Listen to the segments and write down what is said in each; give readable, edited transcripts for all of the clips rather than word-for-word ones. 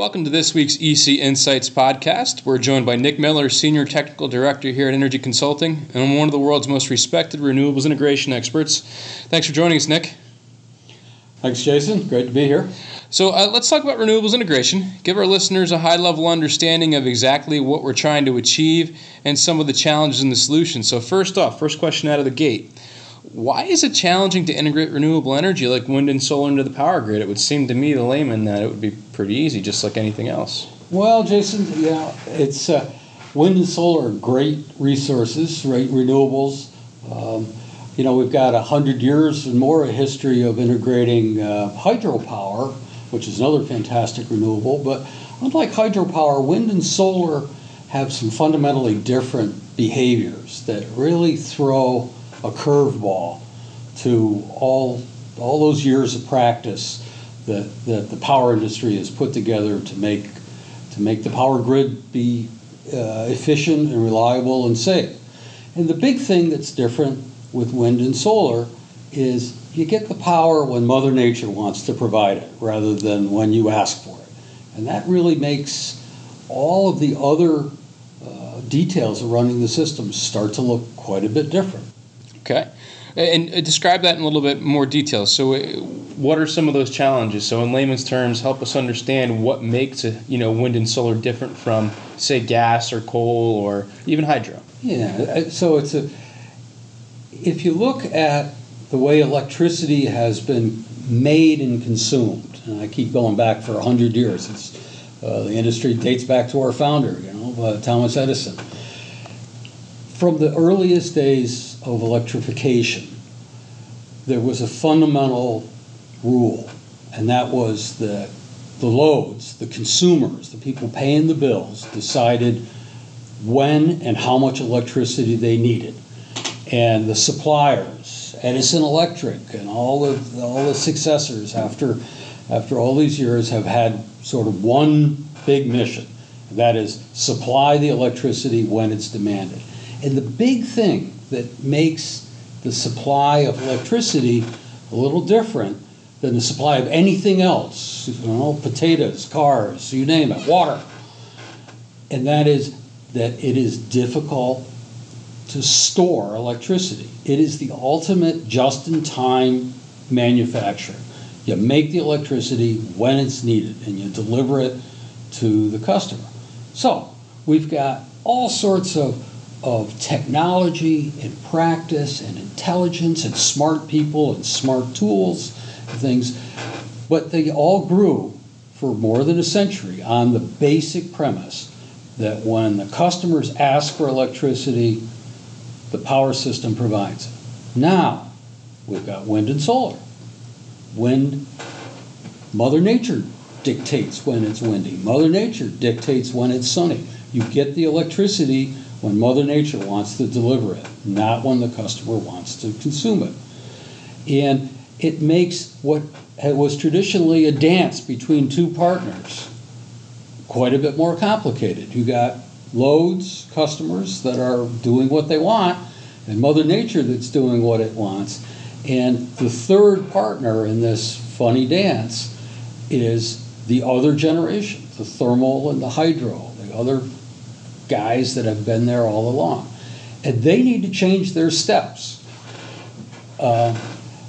Welcome to this week's EC Insights Podcast. We're joined by Nick Miller, Senior Technical Director here at Energy Consulting, and one of the world's most respected renewables integration experts. Thanks for joining us, Nick. Thanks, Jason. Great to be here. So let's talk about renewables integration. Give our listeners a high-level understanding of exactly what we're trying to achieve and some of the challenges and the solutions. So first question out of the gate. Why is it challenging to integrate renewable energy like wind and solar into the power grid? It would seem to me, the layman, that it would be pretty easy, just like anything else. Well, Jason, yeah, it's wind and solar are great resources, great renewables. We've got 100 years and more of history of integrating hydropower, which is another fantastic renewable. But unlike hydropower, wind and solar have some fundamentally different behaviors that really throw a curveball to all those years of practice that the power industry has put together to make the power grid be efficient and reliable and safe. And the big thing that's different with wind and solar is you get the power when Mother Nature wants to provide it, rather than when you ask for it. And that really makes all of the other details of running the system start to look quite a bit different. Okay. And describe that in a little bit more detail. So what are some of those challenges? So in layman's terms, help us understand what makes wind and solar different from, say, gas or coal or even hydro. Yeah. So if you look at the way electricity has been made and consumed, and I keep going back for 100 years. It's, the industry dates back to our founder, Thomas Edison. From the earliest days of electrification, there was a fundamental rule, and that was the loads, the consumers, the people paying the bills, decided when and how much electricity they needed. And the suppliers, Edison Electric, and all the successors after all these years have had sort of one big mission, and that is supply the electricity when it's demanded. And the big thing that makes the supply of electricity a little different than the supply of anything else, potatoes, cars, you name it, water, and that is that it is difficult to store electricity. It is the ultimate just-in-time manufacturer. You make the electricity when it's needed, and you deliver it to the customer. So we've got all sorts of technology and practice and intelligence and smart people and smart tools and things, but they all grew for more than a century on the basic premise that when the customers ask for electricity, the power system provides it. Now, we've got wind and solar. Wind, Mother Nature dictates when it's windy. Mother Nature dictates when it's sunny. You get the electricity when Mother Nature wants to deliver it, not when the customer wants to consume it. And it makes what was traditionally a dance between two partners quite a bit more complicated. You got loads, customers that are doing what they want, and Mother Nature that's doing what it wants. And the third partner in this funny dance is the other generation, the thermal and the hydro, the other guys that have been there all along, and they need to change their steps.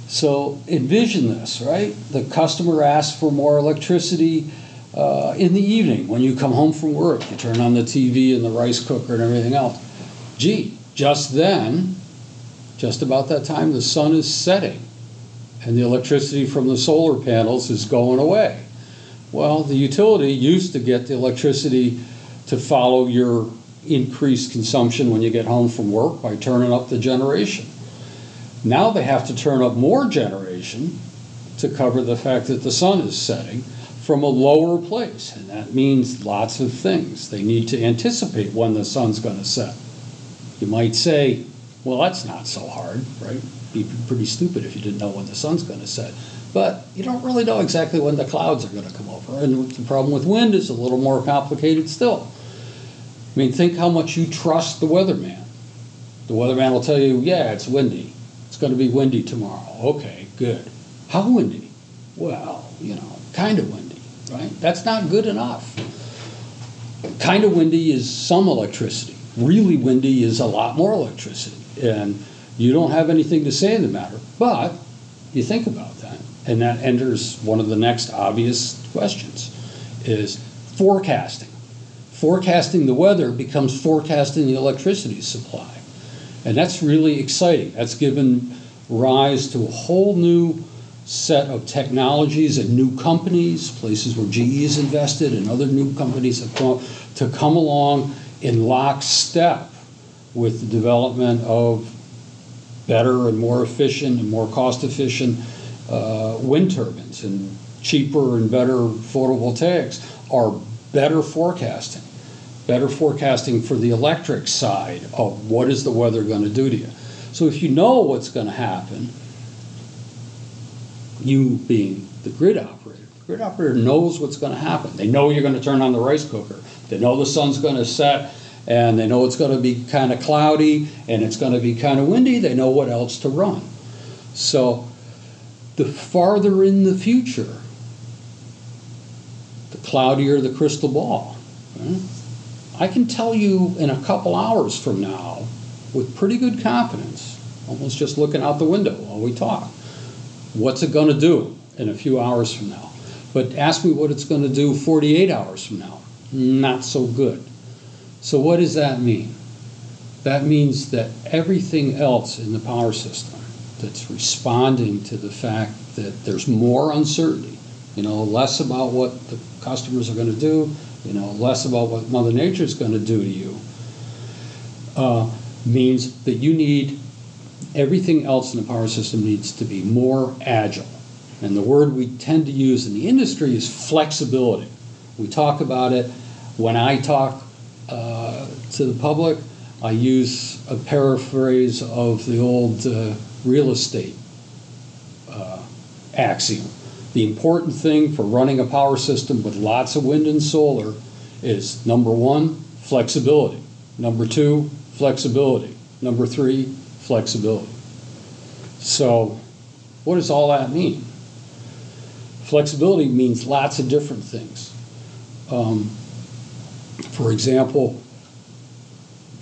So envision this, right? The customer asks for more electricity in the evening when you come home from work. You turn on the TV and the rice cooker and everything else. Gee, just about that time, the sun is setting, and the electricity from the solar panels is going away. Well, the utility used to get the electricity to follow your increased consumption when you get home from work by turning up the generation. Now they have to turn up more generation to cover the fact that the sun is setting from a lower place, and that means lots of things. They need to anticipate when the sun's going to set. You might say, well, that's not so hard, right? It'd be pretty stupid if you didn't know when the sun's going to set. But you don't really know exactly when the clouds are going to come over, and the problem with wind is a little more complicated still. I mean, think how much you trust the weatherman. The weatherman will tell you, yeah, it's windy. It's going to be windy tomorrow. Okay, good. How windy? Well, kind of windy. right? That's not good enough. Kind of windy is some electricity. Really windy is a lot more electricity. And you don't have anything to say in the matter. But you think about that, and that enters one of the next obvious questions, is forecasting. Forecasting the weather becomes forecasting the electricity supply. And that's really exciting. That's given rise to a whole new set of technologies and new companies, places where GE is invested and other new companies have come along in lockstep with the development of better and more efficient and more cost-efficient wind turbines, and cheaper and better photovoltaics are better forecasting for the electric side of what is the weather going to do to you. So if you know what's going to happen, you being the grid operator knows what's going to happen. They know you're going to turn on the rice cooker. They know the sun's going to set, and they know it's going to be kind of cloudy, and it's going to be kind of windy. They know what else to run. So the farther in the future, the cloudier the crystal ball. Right? I can tell you in a couple hours from now, with pretty good confidence, almost just looking out the window while we talk, what's it going to do in a few hours from now. But ask me what it's going to do 48 hours from now. Not so good. So what does that mean? That means that everything else in the power system that's responding to the fact that there's more uncertainty, you know, less about what the customers are going to do, you know, less about what Mother Nature is going to do to you, means that you need, everything else in the power system needs to be more agile. And the word we tend to use in the industry is flexibility. We talk about it. When I talk to the public, I use a paraphrase of the old real estate axiom. The important thing for running a power system with lots of wind and solar is, number one, flexibility. Number two, flexibility. Number three, flexibility. So what does all that mean? Flexibility means lots of different things. For example,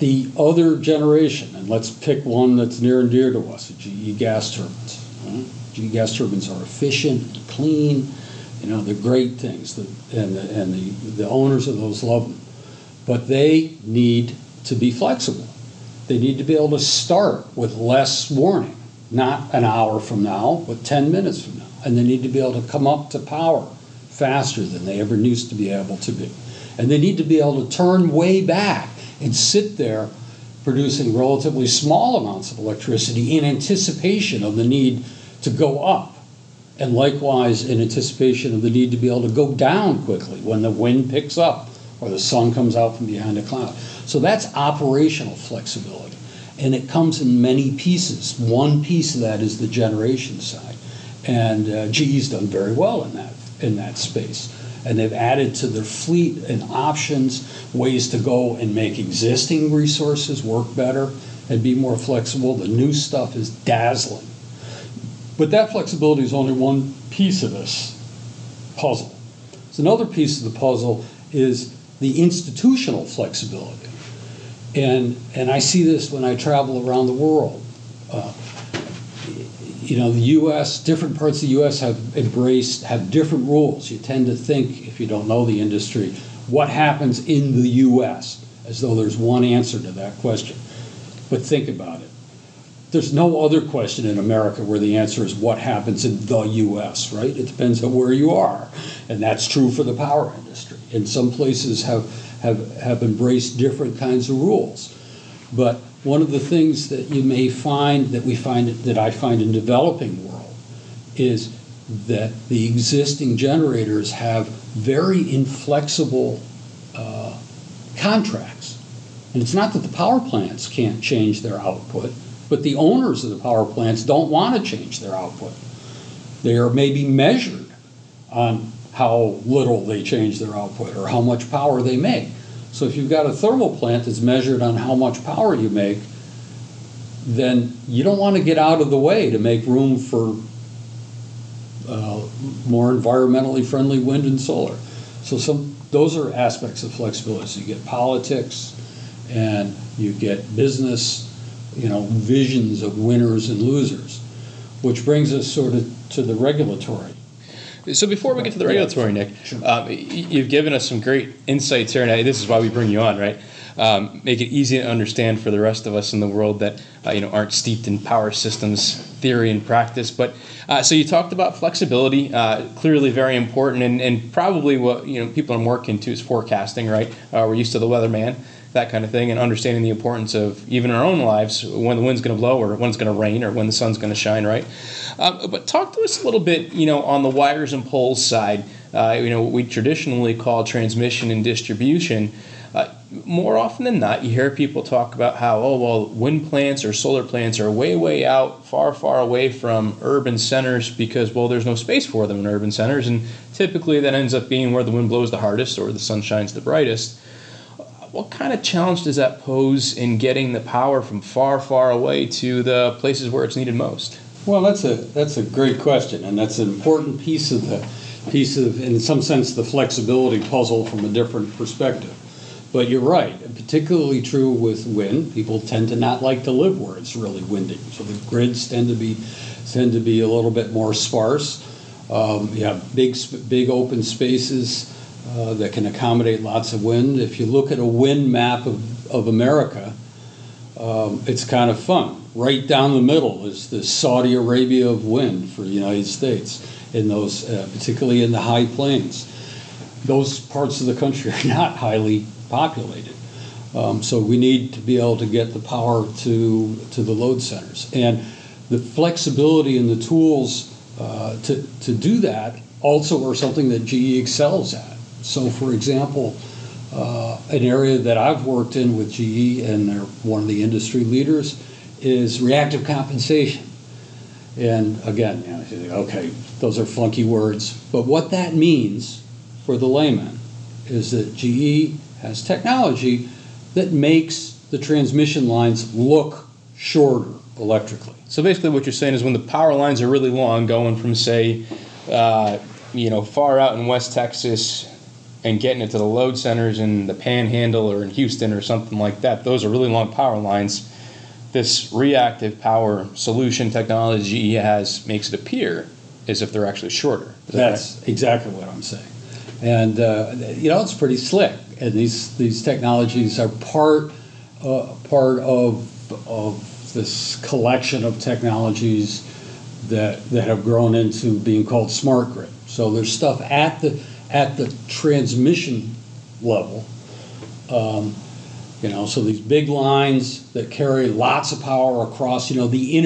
the other generation, and let's pick one that's near and dear to us, the GE gas turbines. Right? GE gas turbines are efficient, clean, you know, they're great things, and the owners of those love them. But they need to be flexible. They need to be able to start with less warning, not an hour from now, but 10 minutes from now. And they need to be able to come up to power faster than they ever used to be able to be. And they need to be able to turn way back and sit there producing relatively small amounts of electricity in anticipation of the need to go up, and likewise in anticipation of the need to be able to go down quickly when the wind picks up or the sun comes out from behind a cloud. So that's operational flexibility, and it comes in many pieces. One piece of that is the generation side, and GE's done very well in that space. And they've added to their fleet and options, ways to go and make existing resources work better and be more flexible. The new stuff is dazzling. But that flexibility is only one piece of this puzzle. So another piece of the puzzle is the institutional flexibility. And I see this when I travel around the world. You know, the U.S., different parts of the U.S. have different rules. You tend to think, if you don't know the industry, what happens in the U.S., as though there's one answer to that question. But think about it. There's no other question in America where the answer is what happens in the U.S., right? It depends on where you are, and that's true for the power industry. And some places have embraced different kinds of rules. But one of the things that you may find, that I find in developing world, is that the existing generators have very inflexible contracts. And it's not that the power plants can't change their output, but the owners of the power plants don't want to change their output. They are maybe measured on how little they change their output or how much power they make. So if you've got a thermal plant that's measured on how much power you make, then you don't want to get out of the way to make room for more environmentally friendly wind and solar. So those are aspects of flexibility. So you get politics and you get business, visions of winners and losers, which brings us sort of to the regulatory. So before we get to the regulatory, Nick, sure. You've given us some great insights here, and this is why we bring you on, right? Make it easy to understand for the rest of us in the world that aren't steeped in power systems theory and practice. But so you talked about flexibility, clearly very important, and probably what people are more into is forecasting, right? We're used to the weatherman, that kind of thing, and understanding the importance of even our own lives, when the wind's going to blow or when it's going to rain or when the sun's going to shine, right? But talk to us a little bit, on the wires and poles side, what we traditionally call transmission and distribution. More often than not, you hear people talk about how, wind plants or solar plants are way, way out, far, far away from urban centers because, there's no space for them in urban centers. And typically that ends up being where the wind blows the hardest or the sun shines the brightest. What kind of challenge does that pose in getting the power from far, far away to the places where it's needed most? Well, that's a great question, and that's an important piece of, in some sense, the flexibility puzzle from a different perspective. But you're right, particularly true with wind. People tend to not like to live where it's really windy, so the grids tend to be a little bit more sparse. You have big open spaces that can accommodate lots of wind. If you look at a wind map of America, it's kind of fun. Right down the middle is the Saudi Arabia of wind for the United States, in those, particularly in the high plains. Those parts of the country are not highly populated. So we need to be able to get the power to the load centers. And the flexibility and the tools to do that also are something that GE excels at. So, for example, an area that I've worked in with GE, and they're one of the industry leaders, is reactive compensation. And again, okay, those are funky words. But what that means for the layman is that GE has technology that makes the transmission lines look shorter electrically. So basically what you're saying is when the power lines are really long, going from, say, far out in West Texas, and getting it to the load centers in the Panhandle or in Houston or something like that, those are really long power lines. This reactive power solution technology GE has makes it appear as if they're actually shorter. That's exactly what I'm saying. And, it's pretty slick. And these technologies are part of this collection of technologies that have grown into being called smart grid. So there's stuff at the transmission level, so these big lines that carry lots of power across, the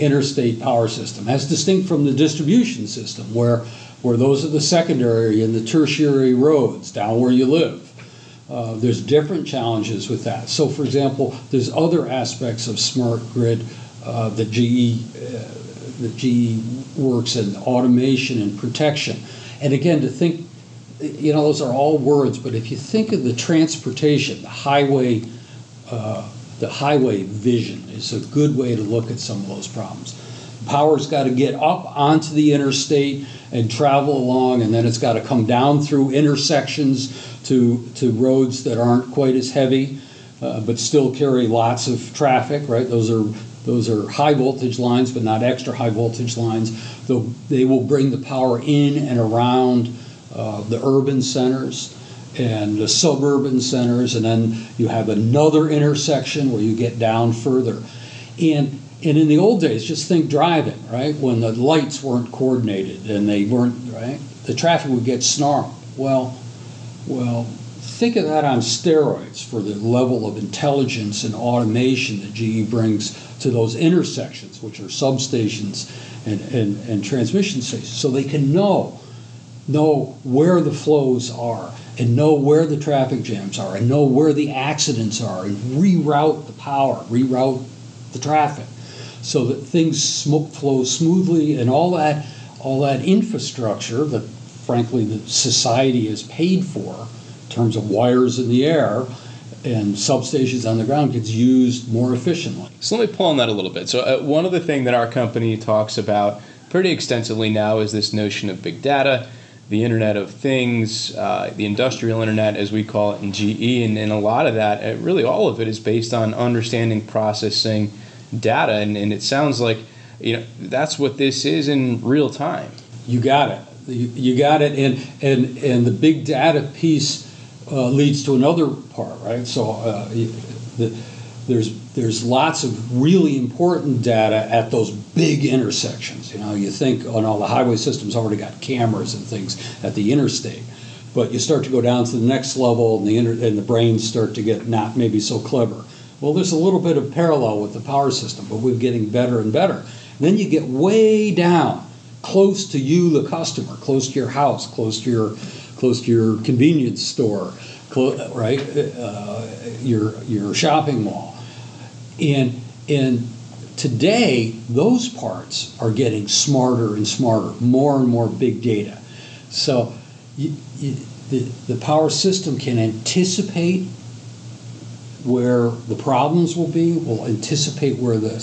interstate power system, as distinct from the distribution system, where those are the secondary and the tertiary roads down where you live. There's different challenges with that. So, for example, there's other aspects of smart grid that GE works in, automation and protection. And again, to think, those are all words, but if you think of the transportation, the highway vision is a good way to look at some of those problems. Power's got to get up onto the interstate and travel along, and then it's got to come down through intersections to roads that aren't quite as heavy, but still carry lots of traffic, right? Those are high voltage lines, but not extra high voltage lines. They will bring the power in and around the urban centers and the suburban centers, and then you have another intersection where you get down further. And in the old days, just think driving, right? When the lights weren't coordinated and they weren't, right? The traffic would get snarled. Well, think of that on steroids for the level of intelligence and automation that GE brings to those intersections, which are substations and transmission stations, so they can know where the flows are and know where the traffic jams are and know where the accidents are and reroute the power, reroute the traffic, so that things flow smoothly, and all that infrastructure that, frankly, the society has paid for in terms of wires in the air and substations on the ground gets used more efficiently. So let me pull on that a little bit. So one other thing that our company talks about pretty extensively now is this notion of big data, the Internet of Things, the industrial Internet, as we call it in GE. And a lot of that, really all of it, is based on understanding, processing data. And it sounds like, you know, that's what this is in real time. You got it. You got it. And the big data piece leads to another part, right? So there's lots of really important data at those big intersections. You know, you think on all the highway systems already got cameras and things at the interstate, but you start to go down to the next level, and the brains start to get not maybe so clever. Well, there's a little bit of parallel with the power system, but we're getting better and better. Then you get way down, close to you, the customer, close to your house, close to your convenience store, right? Your shopping mall. And today, those parts are getting smarter and smarter, more and more big data. So the power system can anticipate where the problems will be, will anticipate where the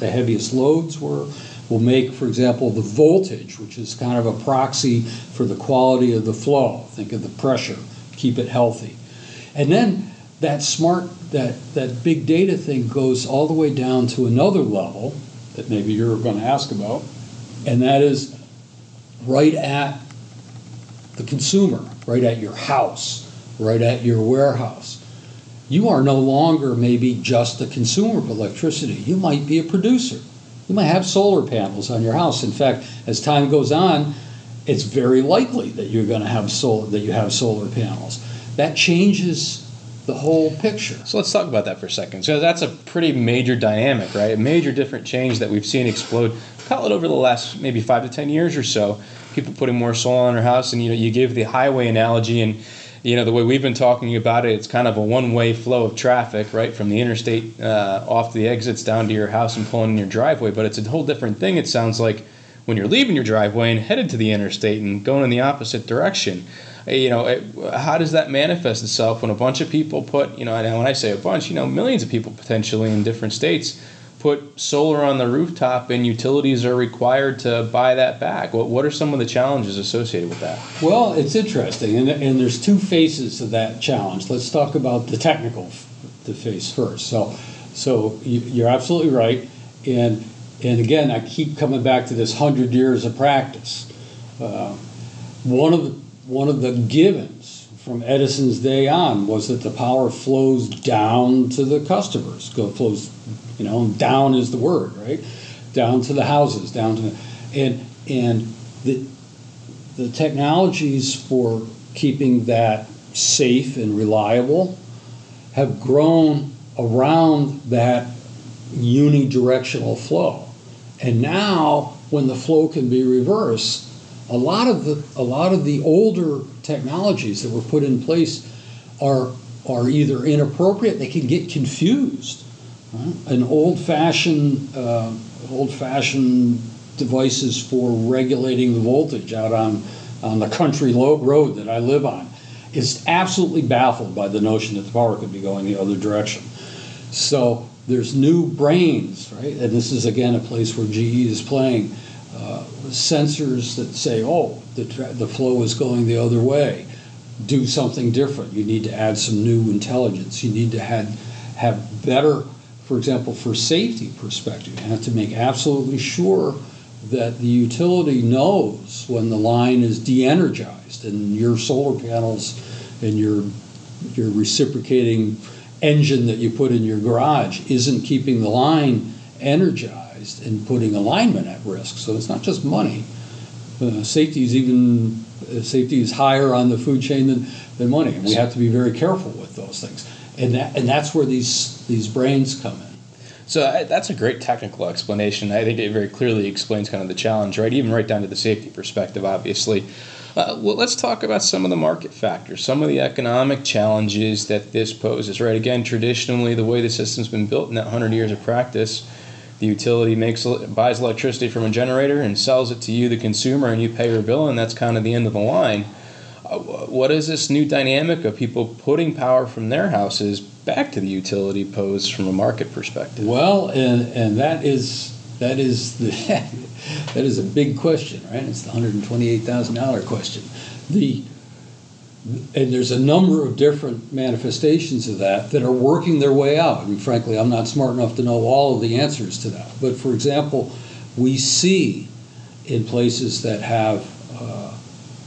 heaviest loads were, will make, for example, the voltage, which is kind of a proxy for the quality of the flow. Think of the pressure, keep it healthy. And then that big data thing goes all the way down to another level that maybe you're going to ask about, and that is right at the consumer, right at your house, right at your warehouse. You are no longer maybe just the consumer of electricity. You might be a producer. You might have solar panels on your house. In fact, as time goes on, it's very likely that you're going to have solar panels. That changes the whole picture. So let's talk about that for a second. So that's a pretty major dynamic, right? A major different change that we've seen explode, call it over the last maybe 5 to 10 years or so. People putting more solar on their house, and you know, you give the highway analogy, and you know, the way we've been talking about it, it's kind of a one-way flow of traffic, right, from the interstate off the exits down to your house and pulling in your driveway. But it's a whole different thing, it sounds like, when you're leaving your driveway and headed to the interstate and going in the opposite direction. You know, how does that manifest itself when a bunch of people put, you know, and when I say a bunch, you know, millions of people potentially in different states put solar on the rooftop, and utilities are required to buy that back? What are some of the challenges associated with that? Well, it's interesting, and there's two faces to that challenge. Let's talk about the technical face first. So you're absolutely right, and again, I keep coming back to this 100 years of practice. One of the givens from Edison's day on was that the power flows down to the customers. You know, down is the word, right? Down to the houses, and the technologies for keeping that safe and reliable have grown around that unidirectional flow. And now, when the flow can be reversed, a lot of the older technologies that were put in place are either inappropriate, they can get confused. An old-fashioned devices for regulating the voltage out on the country road that I live on is absolutely baffled by the notion that the power could be going the other direction. So there's new brains, right? And this is, again, a place where GE is playing. Sensors that say, oh, the flow is going the other way. Do something different. You need to add some new intelligence. You need to have better... For example, for safety perspective, you have to make absolutely sure that the utility knows when the line is de-energized, and your solar panels and your reciprocating engine that you put in your garage isn't keeping the line energized and putting alignment at risk. So it's not just money. Safety is higher on the food chain than money, and we have to be very careful with those things. And that's where these brains come in. So that's a great technical explanation. I think it very clearly explains kind of the challenge, right? Even right down to the safety perspective, obviously. Well, let's talk about some of the market factors, some of the economic challenges that this poses, right? Again, traditionally, the way the system's been built in that 100 years of practice, the utility buys electricity from a generator and sells it to you, the consumer, and you pay your bill, and that's kind of the end of the line. What is this new dynamic of people putting power from their houses back to the utility pose from a market perspective? Well, and that is that is the that is a big question, right? It's the $128,000 question. And there's a number of different manifestations of that are working their way out. And frankly, I'm not smart enough to know all of the answers to that. But for example, we see in places that have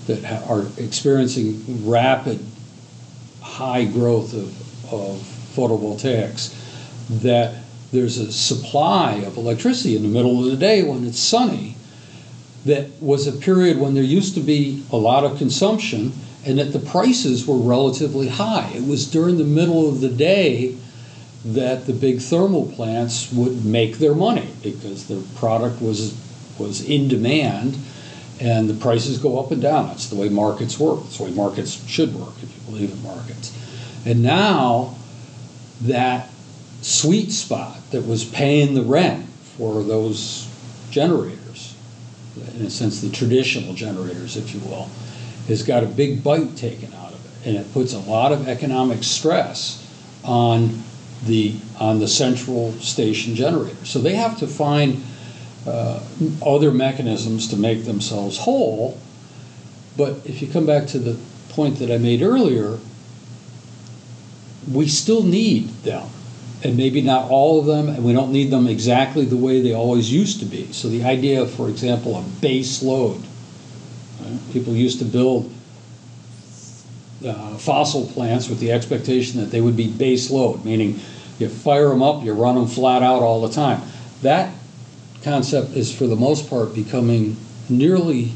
that are experiencing rapid high growth of photovoltaics, that there's a supply of electricity in the middle of the day when it's sunny that was a period when there used to be a lot of consumption and that the prices were relatively high. It was during the middle of the day that the big thermal plants would make their money because their product was in demand, and the prices go up and down. That's the way markets work. That's the way markets should work, if you believe in markets. And now that sweet spot that was paying the rent for those generators, in a sense the traditional generators, if you will, has got a big bite taken out of it. And it puts a lot of economic stress on the central station generator. So they have to find other mechanisms to make themselves whole. But if you come back to the point that I made earlier, we still need them, and maybe not all of them, and we don't need them exactly the way they always used to be. So the idea of, for example, a base load. Right? People used to build fossil plants with the expectation that they would be base load, meaning you fire them up, you run them flat out all the time. That concept is, for the most part, becoming nearly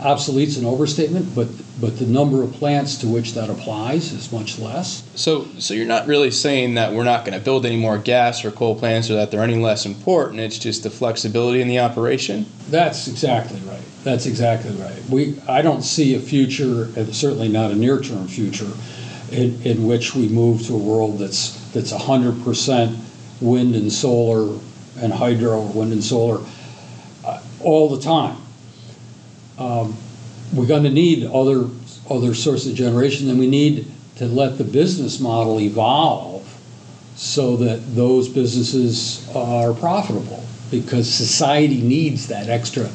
obsolete's an overstatement, but the number of plants to which that applies is much less. So you're not really saying that we're not going to build any more gas or coal plants or that they're any less important. It's just the flexibility in the operation? That's exactly right. I don't see a future, and certainly not a near-term future, in which we move to a world that's 100% wind and solar and hydro, wind and solar, all the time. We're going to need other sources of generation, and we need to let the business model evolve so that those businesses are profitable, because society needs that extra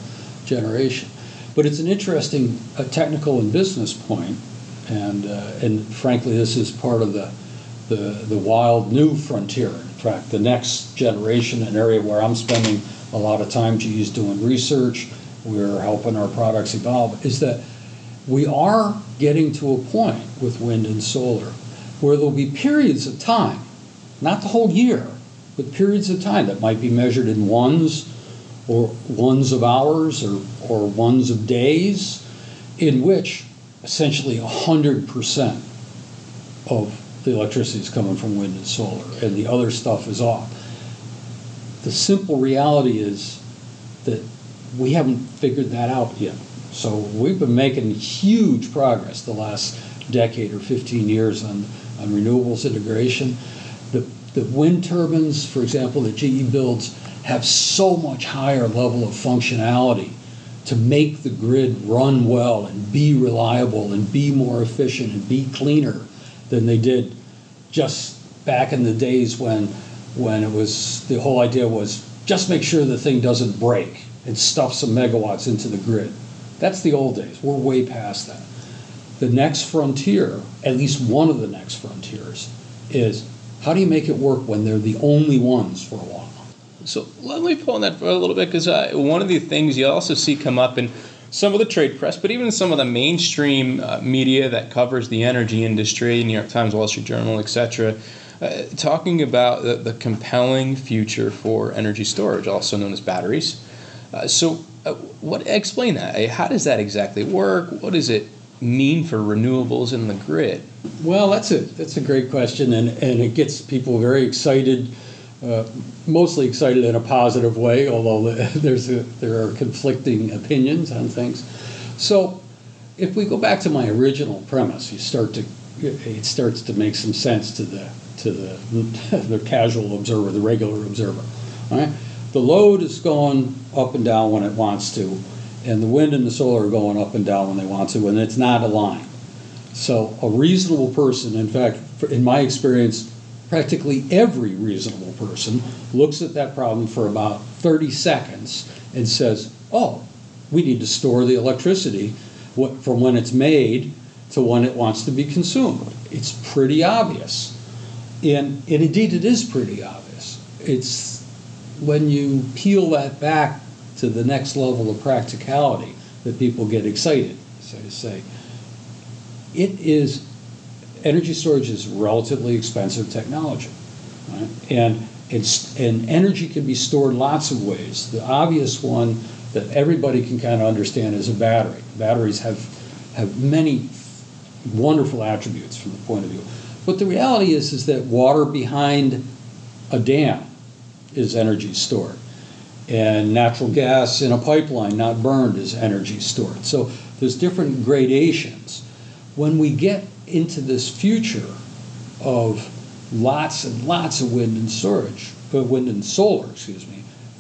generation. But it's an interesting technical and business point, and frankly, this is part of the wild new frontier. In fact, the next generation, an area where I'm spending a lot of time, GE's doing research, we're helping our products evolve, is that we are getting to a point with wind and solar where there'll be periods of time, not the whole year, but periods of time that might be measured in ones or ones of hours or ones of days, in which essentially 100% of the electricity is coming from wind and solar and the other stuff is off. The simple reality is that we haven't figured that out yet. So we've been making huge progress the last decade or 15 years on renewables integration. The wind turbines, for example, that GE builds have so much higher level of functionality to make the grid run well and be reliable and be more efficient and be cleaner than they did just back in the days when it was, the whole idea was just make sure the thing doesn't break and stuff some megawatts into the grid. That's the old days. We're way past that. The next frontier, at least one of the next frontiers, is how do you make it work when they're the only ones for a while? So let me pull on that for a little bit, because one of the things you also see come up in some of the trade press, but even some of the mainstream media that covers the energy industry, New York Times, Wall Street Journal, etc., talking about the compelling future for energy storage, also known as batteries. So, explain that. How does that exactly work? What does it mean for renewables in the grid? Well, that's a great question, and it gets people very excited, mostly excited in a positive way, although there are conflicting opinions on things. So, if we go back to my original premise, it starts to make some sense to the casual observer, the regular observer. All right. The load is going up and down when it wants to, and the wind and the solar are going up and down when they want to, and it's not aligned. So a reasonable person, in fact, in my experience, practically every reasonable person looks at that problem for about 30 seconds and says, oh, we need to store the electricity from when it's made to when it wants to be consumed. It's pretty obvious. And indeed, it is pretty obvious. It's when you peel that back to the next level of practicality that people get excited, so to say. Energy storage is relatively expensive technology, right? And energy can be stored lots of ways. The obvious one that everybody can kind of understand is a battery. Batteries have many wonderful attributes from the point of view. But the reality is that water behind a dam is energy stored. And natural gas in a pipeline not burned is energy stored. So there's different gradations. When we get into this future of lots and lots of wind and solar,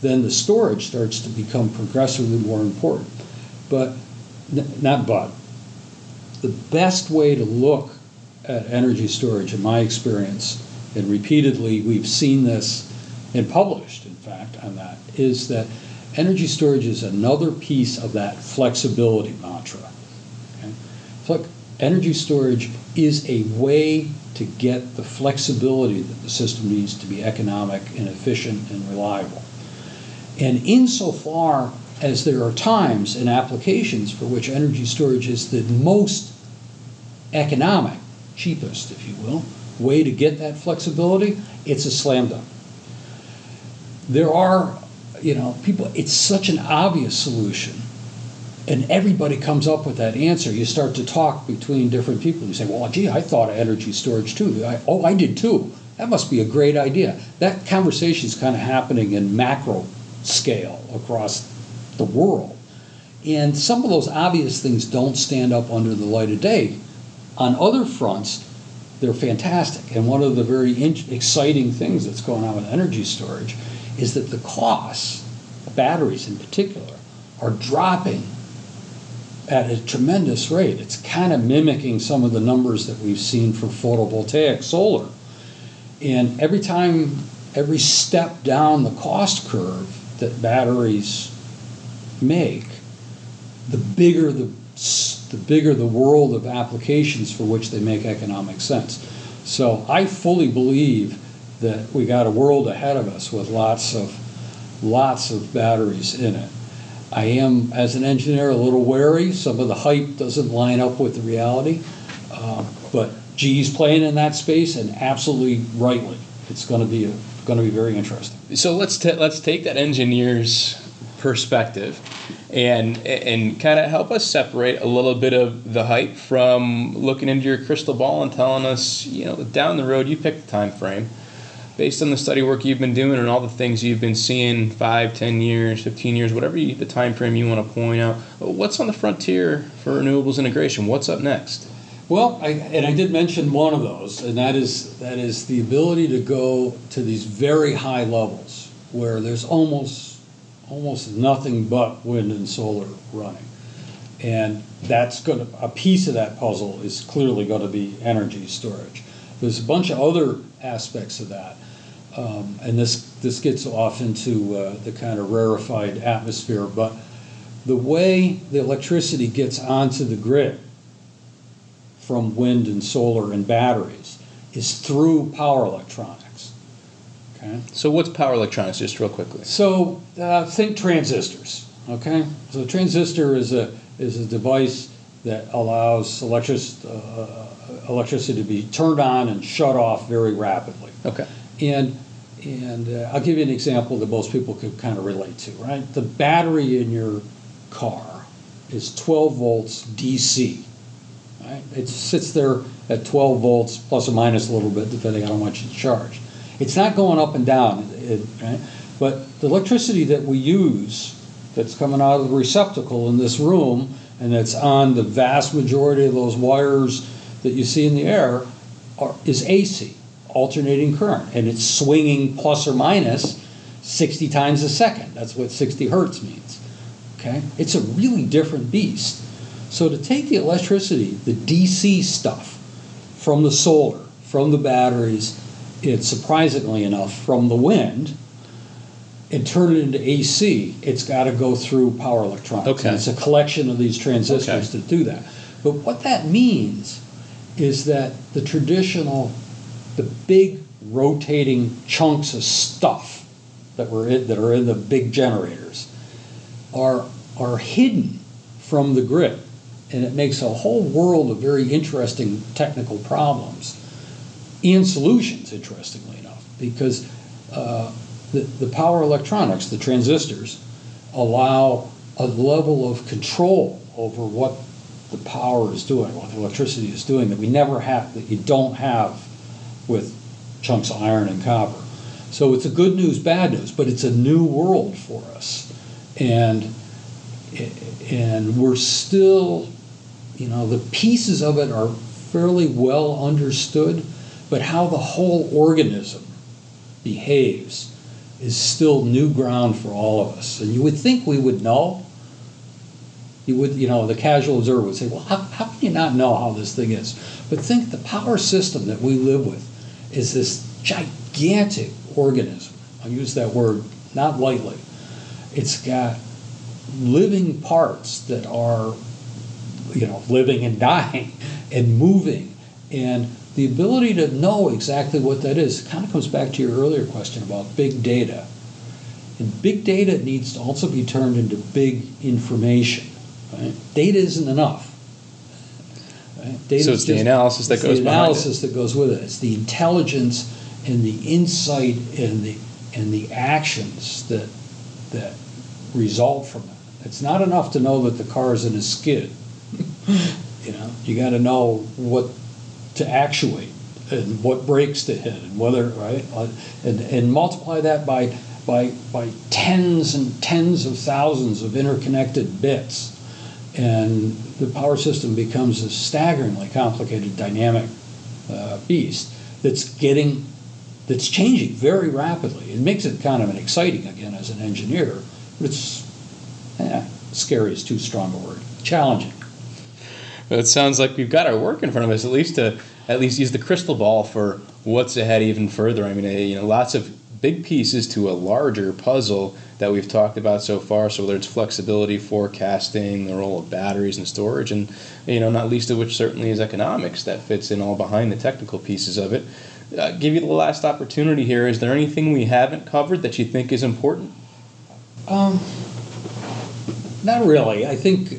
then the storage starts to become progressively more important. But the best way to look at energy storage, in my experience, and repeatedly we've seen this and published, in fact, on that, is that energy storage is another piece of that flexibility mantra. Okay? Energy storage is a way to get the flexibility that the system needs to be economic and efficient and reliable. And insofar as there are times and applications for which energy storage is the most economic, cheapest, if you will, way to get that flexibility, it's a slam dunk. There are, people, it's such an obvious solution. And everybody comes up with that answer. You start to talk between different people. You say, well, gee, I thought of energy storage too. I did too. That must be a great idea. That conversation is kind of happening in macro scale across the world. And some of those obvious things don't stand up under the light of day. On other fronts, they're fantastic. And one of the very exciting things that's going on with energy storage is that the costs, batteries in particular, are dropping at a tremendous rate. It's kind of mimicking some of the numbers that we've seen for photovoltaic solar. And every step down the cost curve that batteries make, the bigger the world of applications for which they make economic sense. So I fully believe that we got a world ahead of us with lots of batteries in it. I am, as an engineer, a little wary. Some of the hype doesn't line up with the reality. But GE's playing in that space, and absolutely rightly. It's going to be very interesting. So let's take that engineer's perspective and kind of help us separate a little bit of the hype from looking into your crystal ball and telling us, down the road, you pick the time frame. Based on the study work you've been doing and all the things you've been seeing, 5, 10 years, 15 years, whatever the time frame you want to point out, what's on the frontier for renewables integration? What's up next? Well, I did mention one of those, and that is the ability to go to these very high levels where there's almost nothing but wind and solar running. And a piece of that puzzle is clearly going to be energy storage. There's a bunch of other aspects of that. And this gets off into the kind of rarefied atmosphere, but the way the electricity gets onto the grid from wind and solar and batteries is through power electronics. Okay. So what's power electronics, just real quickly? So think transistors. Okay. So a transistor is a device that allows electricity to be turned on and shut off very rapidly. Okay. And I'll give you an example that most people could kind of relate to, right? The battery in your car is 12 volts DC, right? It sits there at 12 volts plus or minus a little bit, depending on how much it's charged. It's not going up and down, right? But the electricity that we use that's coming out of the receptacle in this room and that's on the vast majority of those wires that you see in the air is AC, alternating current, and it's swinging plus or minus 60 times a second. That's what 60 hertz means, okay? It's a really different beast. So to take the electricity, the DC stuff, from the solar, from the batteries, it surprisingly enough from the wind and turn it into AC, it's got to go through power electronics. Okay. And it's a collection of these transistors that do that. But what that means is that the traditional, the big rotating chunks of stuff that are in the big generators are hidden from the grid. And it makes a whole world of very interesting technical problems and solutions, interestingly enough, because the power electronics, the transistors, allow a level of control over what the power is doing, what the electricity is doing, that you don't have with chunks of iron and copper. So it's a good news, bad news, but it's a new world for us. And we're still, the pieces of it are fairly well understood, but how the whole organism behaves is still new ground for all of us. And you would think we would know. The casual observer would say, well, how can you not know how this thing is? But think, the power system that we live with is this gigantic organism. I use that word not lightly. It's got living parts that are, living and dying and moving. And the ability to know exactly what that is kind of comes back to your earlier question about big data. And big data needs to also be turned into big information. Right? Data isn't enough. Right? So it's the analysis that goes behind it. It's the analysis that goes with it. It's the intelligence and the insight and the actions that result from it. It's not enough to know that the car is in a skid. You got to know what to actuate and what brakes to hit and whether and multiply that by tens and tens of thousands of interconnected bits. And the power system becomes a staggeringly complicated, dynamic beast that's changing very rapidly. It makes it kind of exciting, again, as an engineer, but it's, scary is too strong a word, challenging. Well, it sounds like we've got our work in front of us, at least use the crystal ball for what's ahead even further. I mean, lots of big pieces to a larger puzzle that we've talked about so far. So whether it's flexibility, forecasting, the role of batteries and storage, and not least of which certainly is economics that fits in all behind the technical pieces of it. Give you the last opportunity here. Is there anything we haven't covered that you think is important? Not really. I think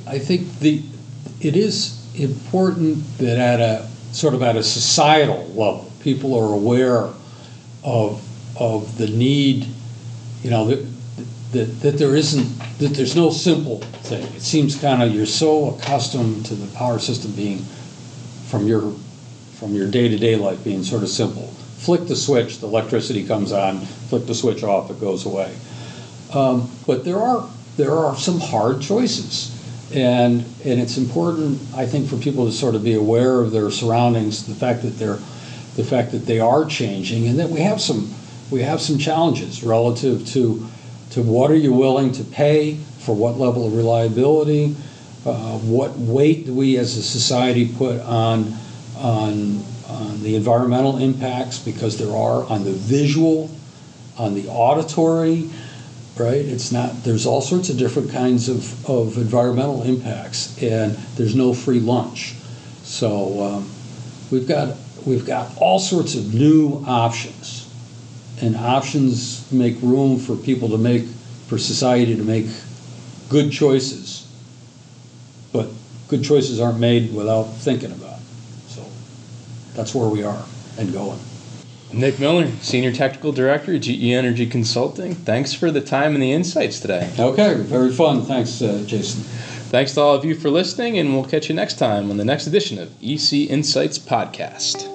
it is important that at a societal level, people are aware of the need, that there's no simple thing. It seems kind of, you're so accustomed to the power system being, from your day-to-day life, being sort of simple. Flick the switch, the electricity comes on. Flick the switch off, it goes away. But there are some hard choices, and it's important, I think, for people to sort of be aware of their surroundings, the fact that they are changing, and that we have some challenges relative to what are you willing to pay for, what level of reliability, what weight do we as a society put on the environmental impacts, because there are, on the visual, on the auditory, right? There's all sorts of different kinds of environmental impacts, and there's no free lunch. So we've got all sorts of new options, and options make room for people to make, for society to make good choices, but good choices aren't made without thinking about it. So that's where we are and going. Nick Miller, Senior Technical Director at GE Energy Consulting. Thanks for the time and the insights today. Okay, very fun. Thanks, Jason. Thanks to all of you for listening, and we'll catch you next time on the next edition of EC Insights Podcast.